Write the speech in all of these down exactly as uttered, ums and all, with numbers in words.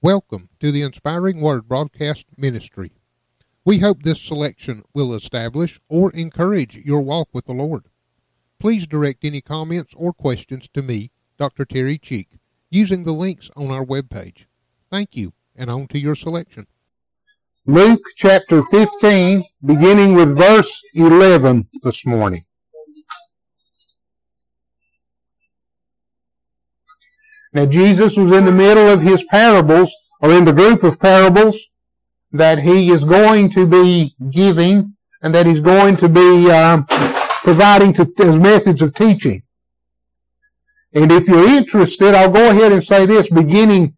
Welcome to the Inspiring Word Broadcast Ministry. We hope this selection will establish or encourage your walk with the Lord. Please direct any comments or questions to me, Doctor Terry Cheek, using the links on our webpage. Thank you, and on to your selection. Luke chapter fifteen, beginning with verse eleven this morning. Now Jesus was in the middle of his parables, or in the group of parables, that he is going to be giving, and that he's going to be um, providing to his methods of teaching. And if you're interested, I'll go ahead and say this, beginning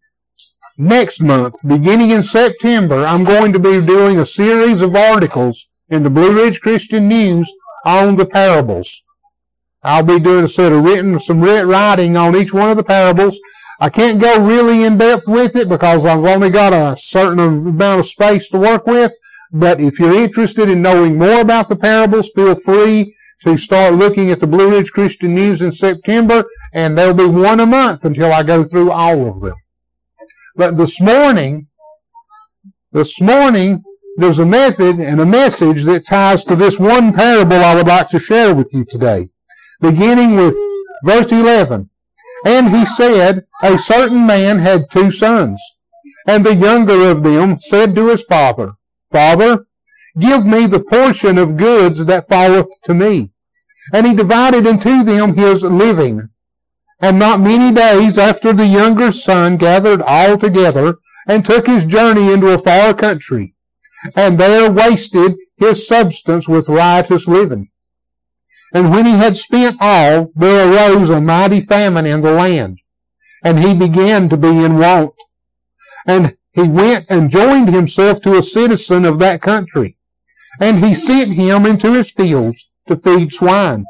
next month, beginning in September, I'm going to be doing a series of articles in the Blue Ridge Christian News on the parables. I'll be doing a set of written, some writing on each one of the parables. I can't go really in depth with it because I've only got a certain amount of space to work with. But if you're interested in knowing more about the parables, feel free to start looking at the Blue Ridge Christian News in September, and there'll be one a month until I go through all of them. But this morning, this morning, there's a method and a message that ties to this one parable I would like to share with you today. Beginning with verse eleven. And he said, a certain man had two sons, and the younger of them said to his father, Father, give me the portion of goods that falleth to me. And he divided unto them his living. And not many days after, the younger son gathered all together, and took his journey into a far country, and there wasted his substance with riotous living. And when he had spent all, there arose a mighty famine in the land, and he began to be in want. And he went and joined himself to a citizen of that country, and he sent him into his fields to feed swine.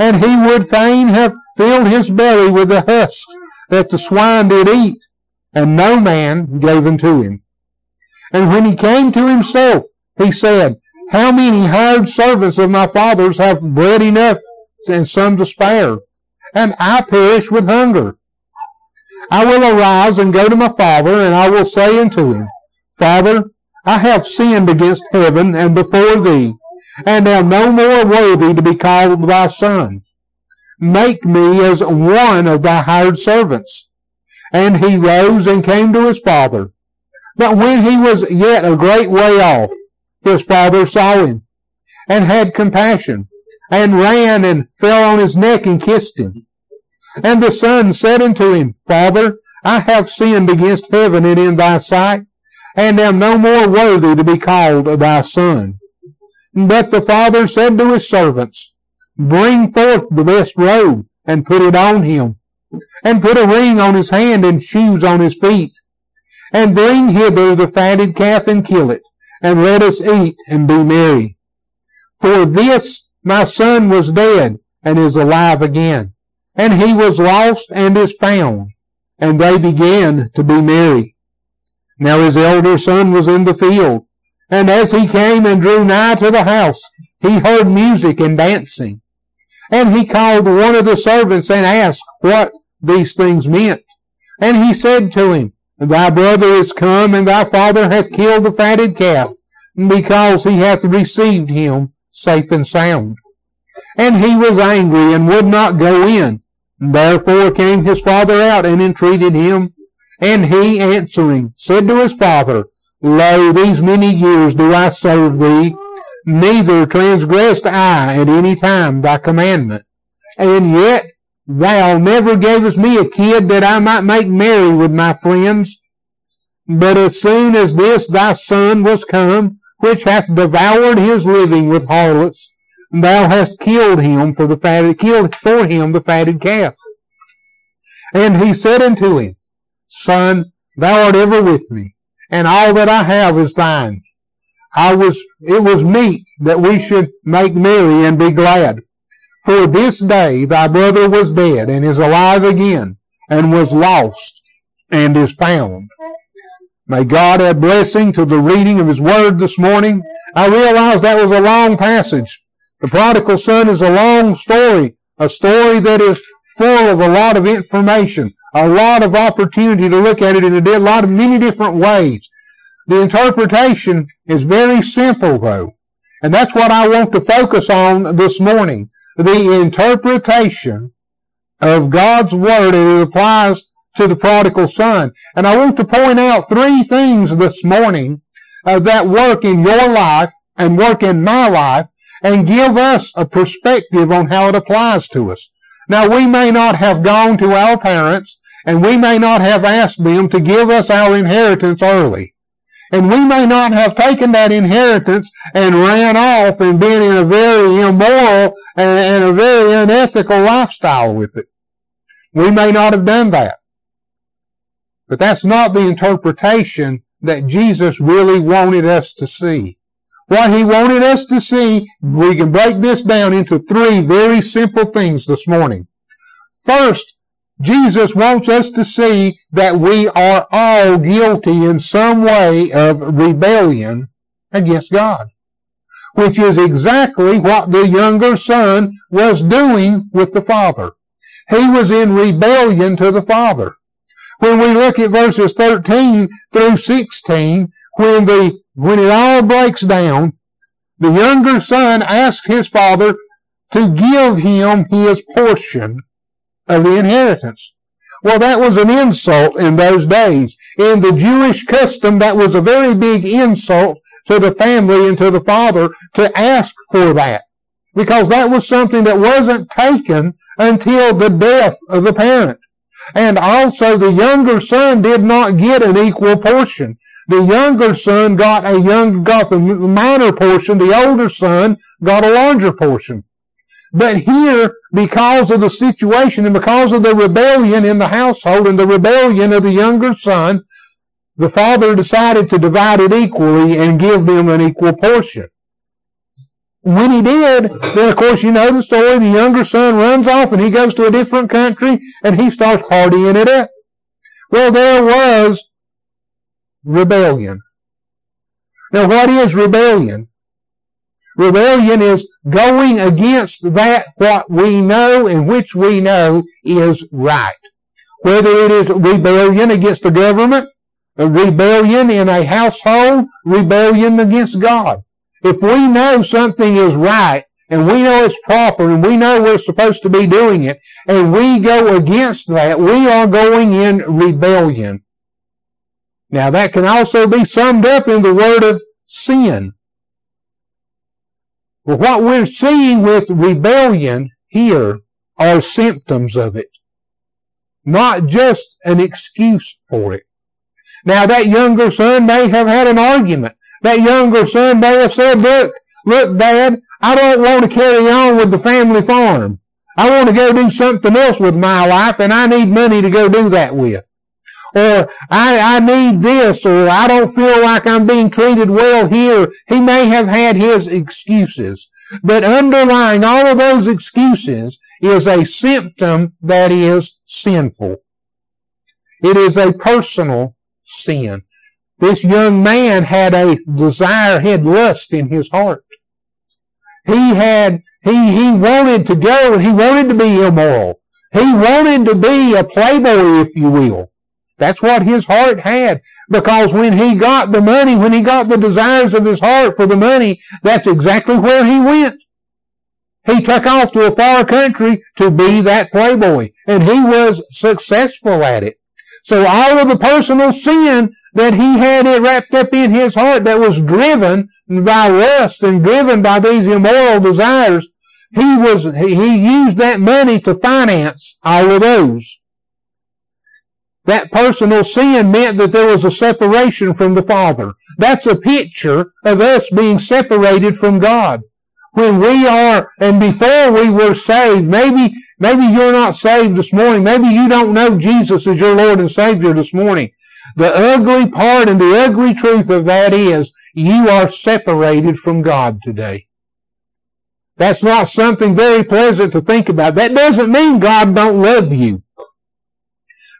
And he would fain have filled his belly with the husk that the swine did eat, and no man gave unto him. And when he came to himself, he said, How many hired servants of my father's have bread enough and some to spare, and I perish with hunger? I will arise and go to my father, and I will say unto him, Father, I have sinned against heaven and before thee, and am no more worthy to be called thy son. Make me as one of thy hired servants. And he rose and came to his father. But when he was yet a great way off, his father saw him, and had compassion, and ran and fell on his neck and kissed him. And the son said unto him, Father, I have sinned against heaven and in thy sight, and am no more worthy to be called thy son. But the father said to his servants, Bring forth the best robe, and put it on him, and put a ring on his hand and shoes on his feet, and bring hither the fatted calf and kill it, and let us eat and be merry. For this my son was dead, and is alive again. And he was lost, and is found. And they began to be merry. Now his elder son was in the field, and as he came and drew nigh to the house, he heard music and dancing. And he called one of the servants, and asked what these things meant. And he said to him, Thy brother is come, and thy father hath killed the fatted calf, because he hath received him safe and sound. And he was angry, and would not go in. Therefore came his father out, and entreated him. And he answering said to his father, Lo, these many years do I serve thee, neither transgressed I at any time thy commandment. And yet thou never gavest me a kid that I might make merry with my friends. But as soon as this thy son was come, which hath devoured his living with harlots, thou hast killed him for the fatted, killed for him the fatted calf. And he said unto him, Son, thou art ever with me, and all that I have is thine. I was, it was meet that we should make merry and be glad. For this day thy brother was dead, and is alive again, and was lost, and is found. May God add blessing to the reading of his word this morning. I realize that was a long passage. The prodigal son is a long story, a story that is full of a lot of information, a lot of opportunity to look at it in a lot of many different ways. The interpretation is very simple, though. And that's what I want to focus on this morning. The interpretation of God's Word, and it applies to the prodigal son. And I want to point out three things this morning uh, that work in your life and work in my life and give us a perspective on how it applies to us. Now, we may not have gone to our parents, and we may not have asked them to give us our inheritance early. And we may not have taken that inheritance and ran off and been in a very immoral and a very unethical lifestyle with it. We may not have done that. But that's not the interpretation that Jesus really wanted us to see. What he wanted us to see, we can break this down into three very simple things this morning. First, Jesus wants us to see that we are all guilty in some way of rebellion against God, which is exactly what the younger son was doing with the father. He was in rebellion to the father. When we look at verses thirteen through sixteen, when the When it all breaks down, the younger son asks his father to give him his portion of the inheritance. Well, that was an insult in those days. In the Jewish custom, that was a very big insult to the family and to the father to ask for that, because that was something that wasn't taken until the death of the parent. And also, the younger son did not get an equal portion. The younger son got a young, got the minor portion. The older son got a larger portion. But here, because of the situation and because of the rebellion in the household and the rebellion of the younger son, the father decided to divide it equally and give them an equal portion. When he did, then of course you know the story. The younger son runs off and he goes to a different country and he starts partying it up. Well, there was rebellion. Now, what is rebellion? Rebellion is going against that what we know and which we know is right. Whether it is rebellion against the government, a rebellion in a household, rebellion against God. If we know something is right and we know it's proper and we know we're supposed to be doing it and we go against that, we are going in rebellion. Now, that can also be summed up in the word of sin. Well, what we're seeing with rebellion here are symptoms of it, not just an excuse for it. Now, that younger son may have had an argument. That younger son may have said, look, look, Dad, I don't want to carry on with the family farm. I want to go do something else with my life, and I need money to go do that with. Or I, I need this, or I don't feel like I'm being treated well here. He may have had his excuses. But underlying all of those excuses is a symptom that is sinful. It is a personal sin. This young man had a desire, he had lust in his heart. He had, he, he wanted to go, and he wanted to be immoral. He wanted to be a playboy, if you will. That's what his heart had, because when he got the money, when he got the desires of his heart for the money, that's exactly where he went. He took off to a far country to be that playboy, and he was successful at it. So all of the personal sin that he had it wrapped up in his heart that was driven by lust and driven by these immoral desires, he was he used that money to finance all of those. That personal sin meant that there was a separation from the Father. That's a picture of us being separated from God. When we are, and before we were saved, maybe, maybe you're not saved this morning. Maybe you don't know Jesus as your Lord and Savior this morning. The ugly part and the ugly truth of that is you are separated from God today. That's not something very pleasant to think about. That doesn't mean God don't love you.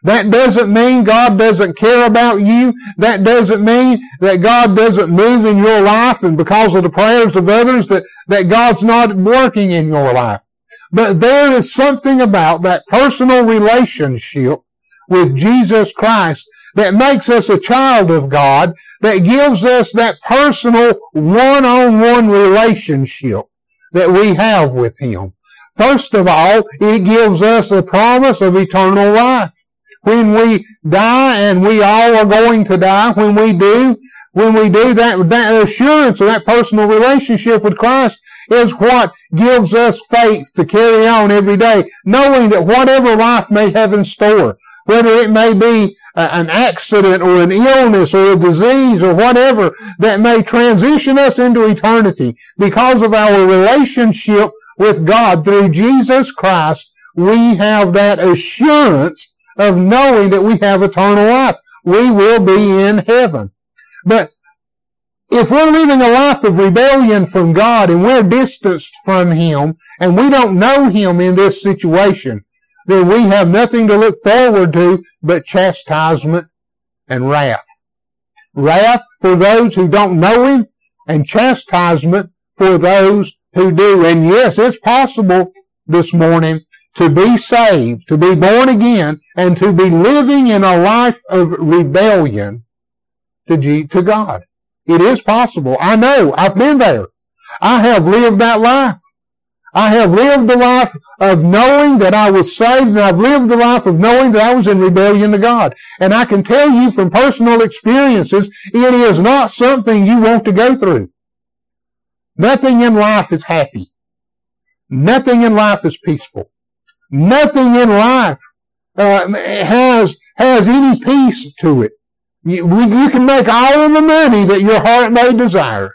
That doesn't mean God doesn't care about you. That doesn't mean that God doesn't move in your life and because of the prayers of others that, that God's not working in your life. But there is something about that personal relationship with Jesus Christ that makes us a child of God, that gives us that personal one-on-one relationship that we have with Him. First of all, it gives us the promise of eternal life. When we die, and we all are going to die, when we do, when we do, that, that assurance of that personal relationship with Christ is what gives us faith to carry on every day, knowing that whatever life may have in store, whether it may be an accident or an illness or a disease or whatever that may transition us into eternity, because of our relationship with God through Jesus Christ, we have that assurance of knowing that we have eternal life. We will be in heaven. But if we're living a life of rebellion from God and we're distanced from Him and we don't know Him in this situation, then we have nothing to look forward to but chastisement and wrath. Wrath for those who don't know Him, and chastisement for those who do. And yes, it's possible this morning to be saved, to be born again, and to be living in a life of rebellion to G- to God. It is possible. I know. I've been there. I have lived that life. I have lived the life of knowing that I was saved, and I've lived the life of knowing that I was in rebellion to God. And I can tell you from personal experiences, it is not something you want to go through. Nothing in life is happy. Nothing in life is peaceful. Nothing in life uh, has has any peace to it. You, you can make all of the money that your heart may desire.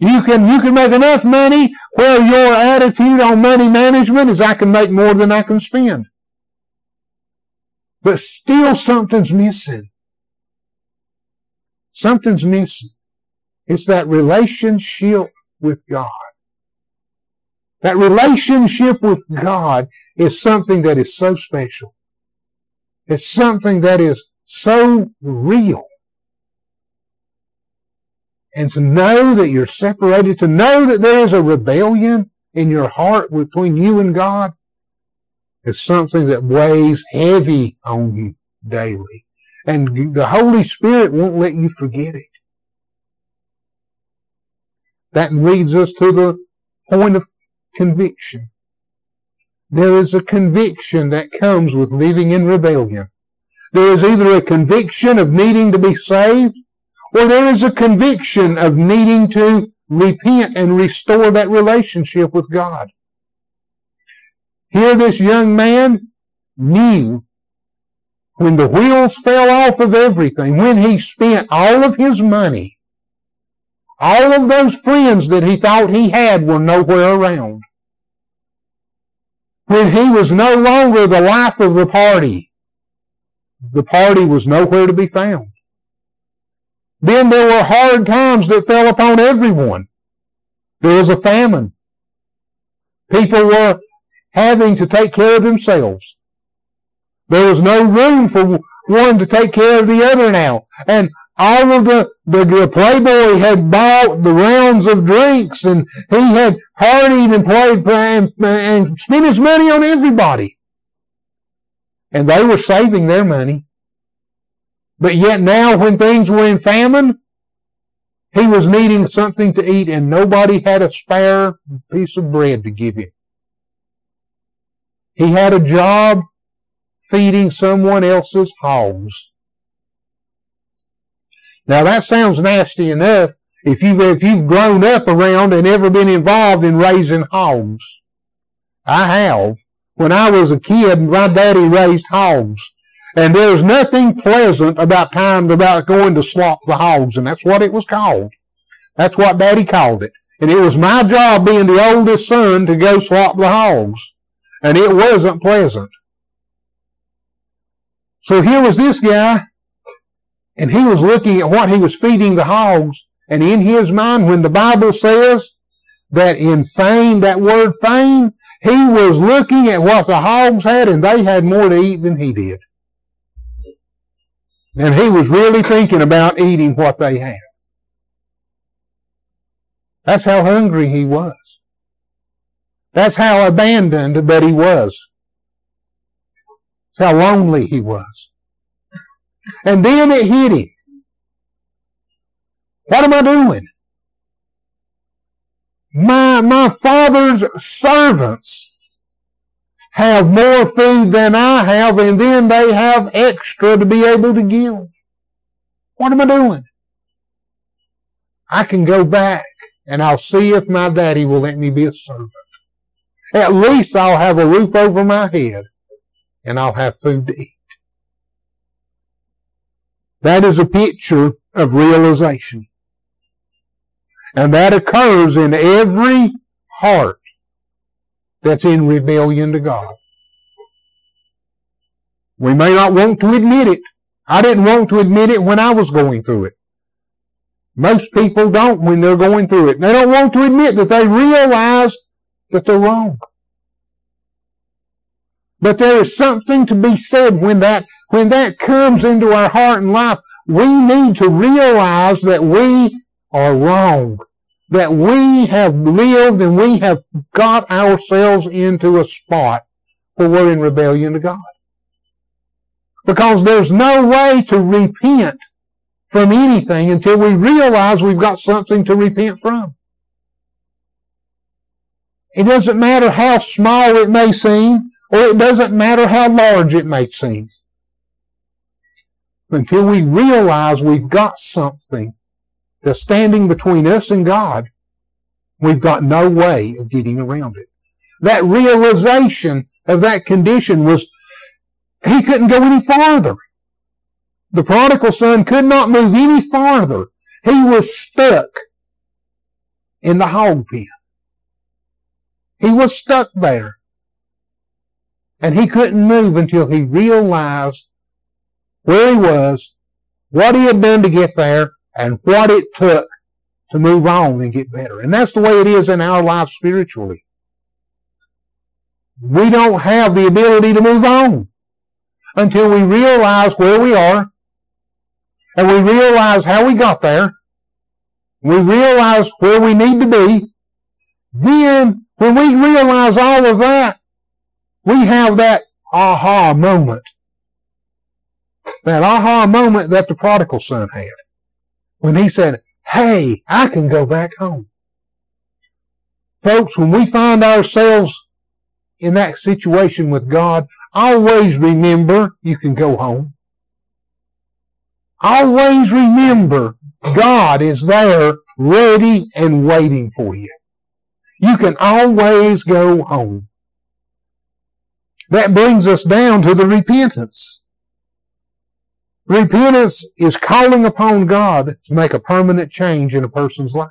You can, you can make enough money where your attitude on money management is, I can make more than I can spend. But still something's missing. Something's missing. It's that relationship with God. That relationship with God is something that is so special. It's something that is so real. And to know that you're separated, to know that there is a rebellion in your heart between you and God, is something that weighs heavy on you daily. And the Holy Spirit won't let you forget it. That leads us to the point of conviction. There is a conviction that comes with living in rebellion. There is either a conviction of needing to be saved, or there is a conviction of needing to repent and restore that relationship with God. Here this young man knew when the wheels fell off of everything, when he spent all of his money, all of those friends that he thought he had were nowhere around. When he was no longer the life of the party, the party was nowhere to be found. Then there were hard times that fell upon everyone. There was a famine. People were having to take care of themselves. There was no room for one to take care of the other now. And all of the, the, the playboy had bought the rounds of drinks, and he had partied and played and, and spent his money on everybody. And they were saving their money. But yet now when things were in famine, he was needing something to eat, and nobody had a spare piece of bread to give him. He had a job feeding someone else's hogs. Now that sounds nasty enough if you've, if you've grown up around and ever been involved in raising hogs. I have. When I was a kid, my daddy raised hogs. And there was nothing pleasant about time about going to slop the hogs, and that's what it was called. That's what Daddy called it. And it was my job, being the oldest son, to go slop the hogs. And it wasn't pleasant. So here was this guy, and he was looking at what he was feeding the hogs, and in his mind, when the Bible says that in vain, that word vain, he was looking at what the hogs had, and they had more to eat than he did. And he was really thinking about eating what they had. That's how hungry he was. That's how abandoned that he was. That's how lonely he was. And then it hit him. What am I doing? My, my father's servants have more food than I have, and then they have extra to be able to give. What am I doing? I can go back and I'll see if my daddy will let me be a servant. At least I'll have a roof over my head and I'll have food to eat. That is a picture of realization. And that occurs in every heart that's in rebellion to God. We may not want to admit it. I didn't want to admit it when I was going through it. Most people don't when they're going through it. They don't want to admit that they realize that they're wrong. But there is something to be said when that, when that comes into our heart and life. We need to realize that we are wrong, that we have lived and we have got ourselves into a spot where we're in rebellion to God. Because there's no way to repent from anything until we realize we've got something to repent from. It doesn't matter how small it may seem, or it doesn't matter how large it may seem. Until we realize we've got something that's standing between us and God, we've got no way of getting around it. That realization of that condition was, he couldn't go any farther. The prodigal son could not move any farther. He was stuck in the hog pen. He was stuck there. And he couldn't move until he realized where he was, what he had done to get there, and what it took to move on and get better. And that's the way it is in our life spiritually. We don't have the ability to move on until we realize where we are, and we realize how we got there, we realize where we need to be. Then, when we realize all of that, we have that aha moment. That aha moment that the prodigal son had. When he said, hey, I can go back home. Folks, when we find ourselves in that situation with God, always remember you can go home. Always remember God is there ready and waiting for you. You can always go home. That brings us down to the repentance. Repentance is calling upon God to make a permanent change in a person's life.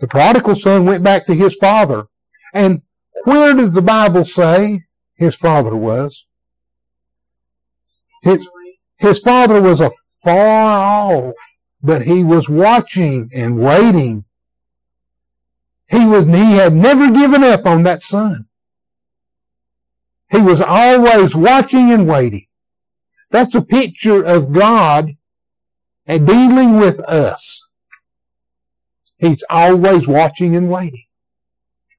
The prodigal son went back to his father. And where does the Bible say his father was? His, his father was afar off, but he was watching and waiting. He was, he had never given up on that son. He was always watching and waiting. That's a picture of God and dealing with us. He's always watching and waiting.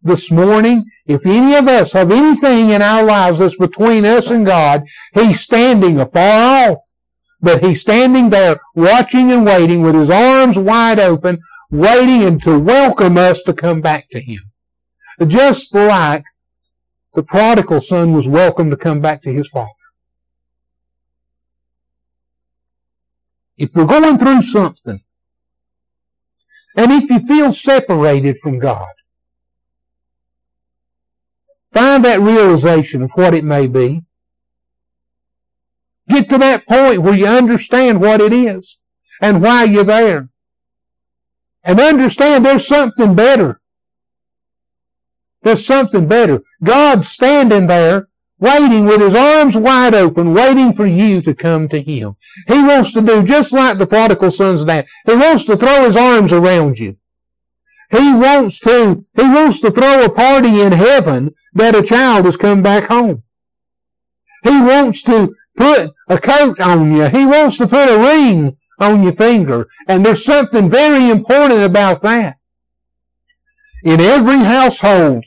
This morning, if any of us have anything in our lives that's between us and God, he's standing afar off. But he's standing there watching and waiting with his arms wide open, waiting to welcome us to come back to him. Just like the prodigal son was welcome to come back to his father. If you're going through something, and if you feel separated from God, find that realization of what it may be. Get to that point where you understand what it is and why you're there. And understand there's something better. There's something better. God's standing there waiting with his arms wide open, waiting for you to come to him. He wants to do just like the prodigal son's dad. He wants to throw his arms around you. He wants to, he wants to throw a party in heaven that a child has come back home. He wants to put a coat on you. He wants to put a ring on your finger. And there's something very important about that. in every household,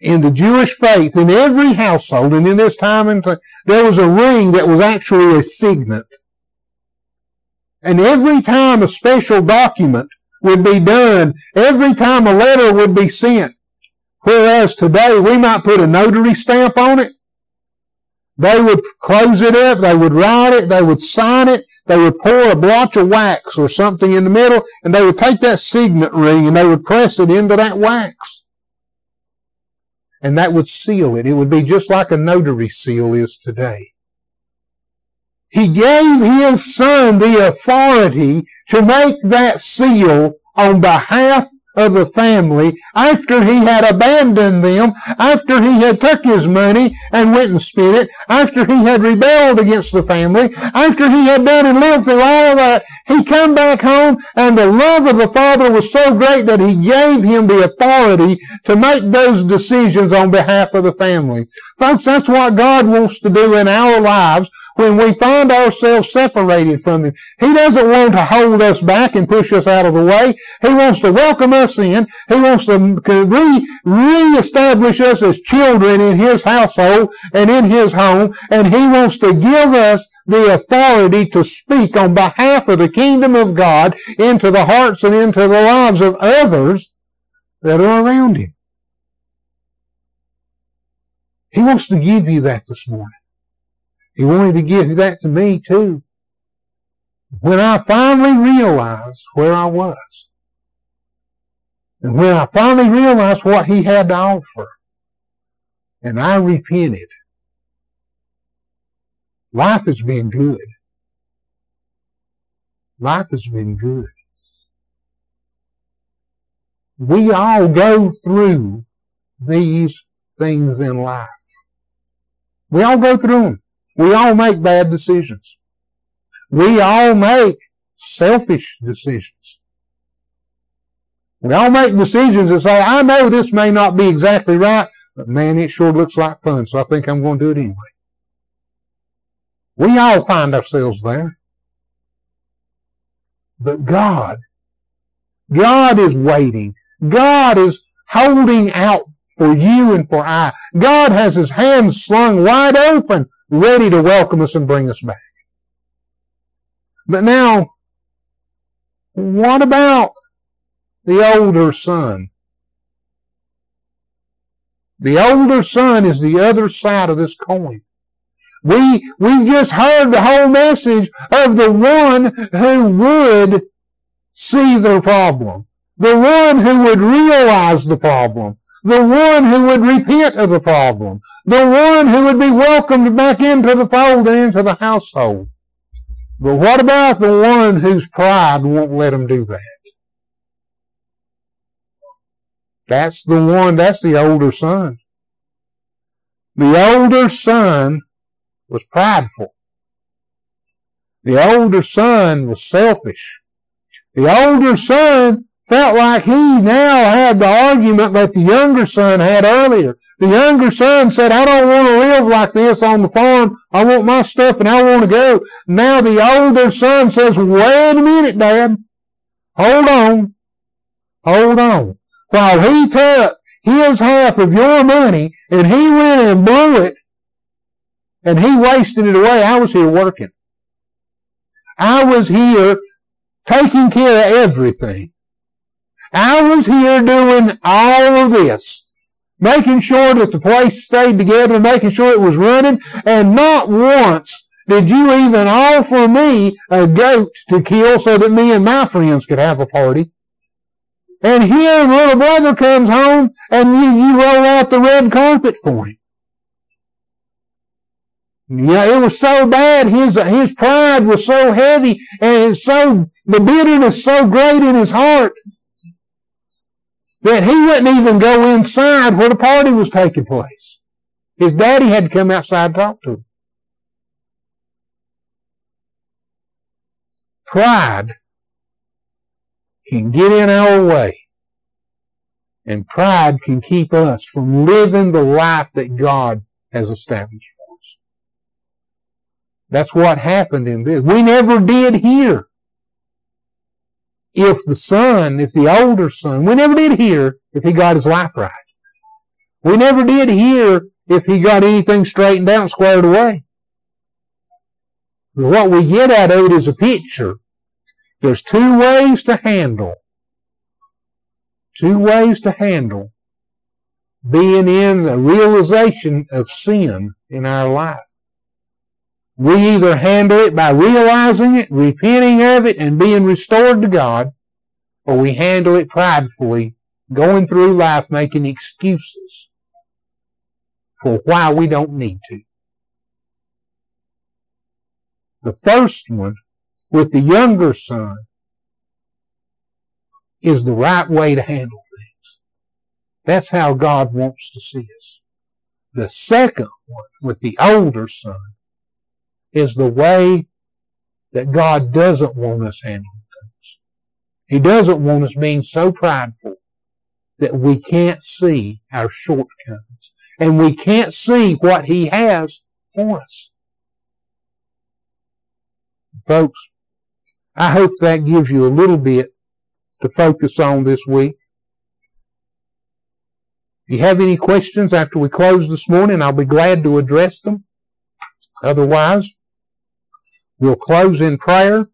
in the Jewish faith, in every household, and in this time and place, there was a ring that was actually a signet. And every time a special document would be done, every time a letter would be sent, whereas today we might put a notary stamp on it, they would close it up, they would write it, they would sign it, they would pour a blotch of wax or something in the middle, and they would take that signet ring and they would press it into that wax. And that would seal it. It would be just like a notary seal is today. He gave his son the authority to make that seal on behalf of the family after he had abandoned them, after he had took his money and went and spent it, after he had rebelled against the family, after he had done and lived through all of that. He come back home, and the love of the Father was so great that he gave him the authority to make those decisions on behalf of the family. Folks, that's what God wants to do in our lives when we find ourselves separated from him. He doesn't want to hold us back and push us out of the way. He wants to welcome us in. He wants to re- reestablish us as children in his household and in his home. And he wants to give us the authority to speak on behalf of the kingdom of God into the hearts and into the lives of others that are around him. He wants to give you that this morning. He wanted to give that to me too. When I finally realized where I was, and when I finally realized what he had to offer, and I repented, life has been good. Life has been good. We all go through these things in life. We all go through them. We all make bad decisions. We all make selfish decisions. We all make decisions that say, I know this may not be exactly right, but man, it sure looks like fun, so I think I'm going to do it anyway. We all find ourselves there. But God, God is waiting. God is holding out for you and for I. God has his hands slung wide open, ready to welcome us and bring us back. But now, what about the older son? The older son is the other side of this coin. We, we've just heard the whole message of the one who would see the problem, the one who would realize the problem, the one who would repent of the problem, the one who would be welcomed back into the fold and into the household. But what about the one whose pride won't let him do that? That's the one, that's the older son. The older son was prideful. The older son was selfish. The older son felt like he now had the argument that the younger son had earlier. The younger son said, I don't want to live like this on the farm. I want my stuff and I want to go. Now the older son says, wait a minute, Dad. Hold on. Hold on. While he took his half of your money and he went and blew it and he wasted it away, I was here working. I was here taking care of everything. I was here doing all of this, making sure that the place stayed together, making sure it was running, and not once did you even offer me a goat to kill so that me and my friends could have a party. And here little brother comes home and you, you roll out the red carpet for him. You know, it was so bad, his, his pride was so heavy, and it's so, the bitterness so great in his heart, that he wouldn't even go inside where the party was taking place. His daddy had to come outside and talk to him. Pride can get in our way, and pride can keep us from living the life that God has established for us. That's what happened in this. We never did here. if the son, if the older son, we never did hear if he got his life right. We never did hear if he got anything straightened out, squared away. What we get out of it is a picture. There's two ways to handle. Two ways to handle being in the realization of sin in our life. We either handle it by realizing it, repenting of it, and being restored to God, or we handle it pridefully, going through life making excuses for why we don't need to. The first one, with the younger son, is the right way to handle things. That's how God wants to see us. The second one, with the older son, is the way that God doesn't want us handling things. He doesn't want us being so prideful that we can't see our shortcomings and we can't see what He has for us. Folks, I hope that gives you a little bit to focus on this week. If you have any questions after we close this morning, I'll be glad to address them. Otherwise, we'll close in prayer.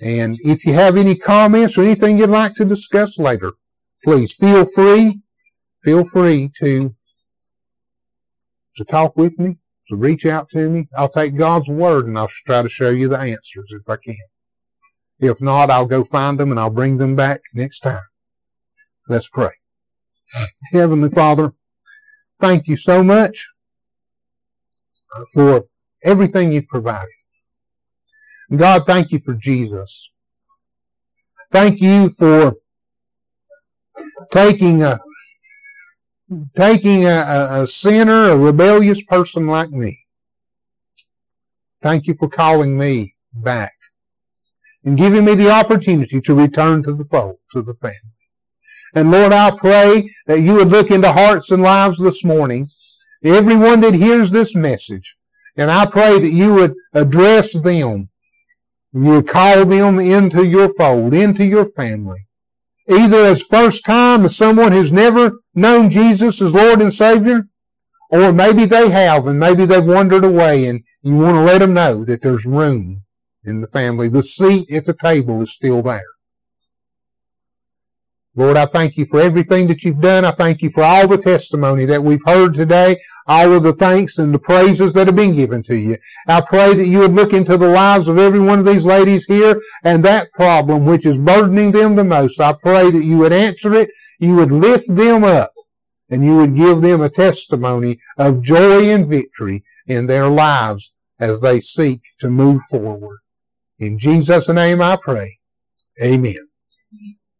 And if you have any comments or anything you'd like to discuss later, please feel free, feel free to, to talk with me, to reach out to me. I'll take God's word and I'll try to show you the answers if I can. If not, I'll go find them and I'll bring them back next time. Let's pray. Heavenly Father, thank you so much for everything you've provided. God, thank you for Jesus. Thank you for taking a taking a, a, a sinner, a rebellious person like me. Thank you for calling me back and giving me the opportunity to return to the fold, to the family. And Lord, I pray that you would look into hearts and lives this morning, everyone that hears this message, and I pray that you would address them. You would call them into your fold, into your family, either as first time, as someone who's never known Jesus as Lord and Savior, or maybe they have and maybe they've wandered away and you want to let them know that there's room in the family. The seat at the table is still there. Lord, I thank you for everything that you've done. I thank you for all the testimony that we've heard today, all of the thanks and the praises that have been given to you. I pray that you would look into the lives of every one of these ladies here and that problem which is burdening them the most. I pray that you would answer it, you would lift them up, and you would give them a testimony of joy and victory in their lives as they seek to move forward. In Jesus' name I pray. Amen.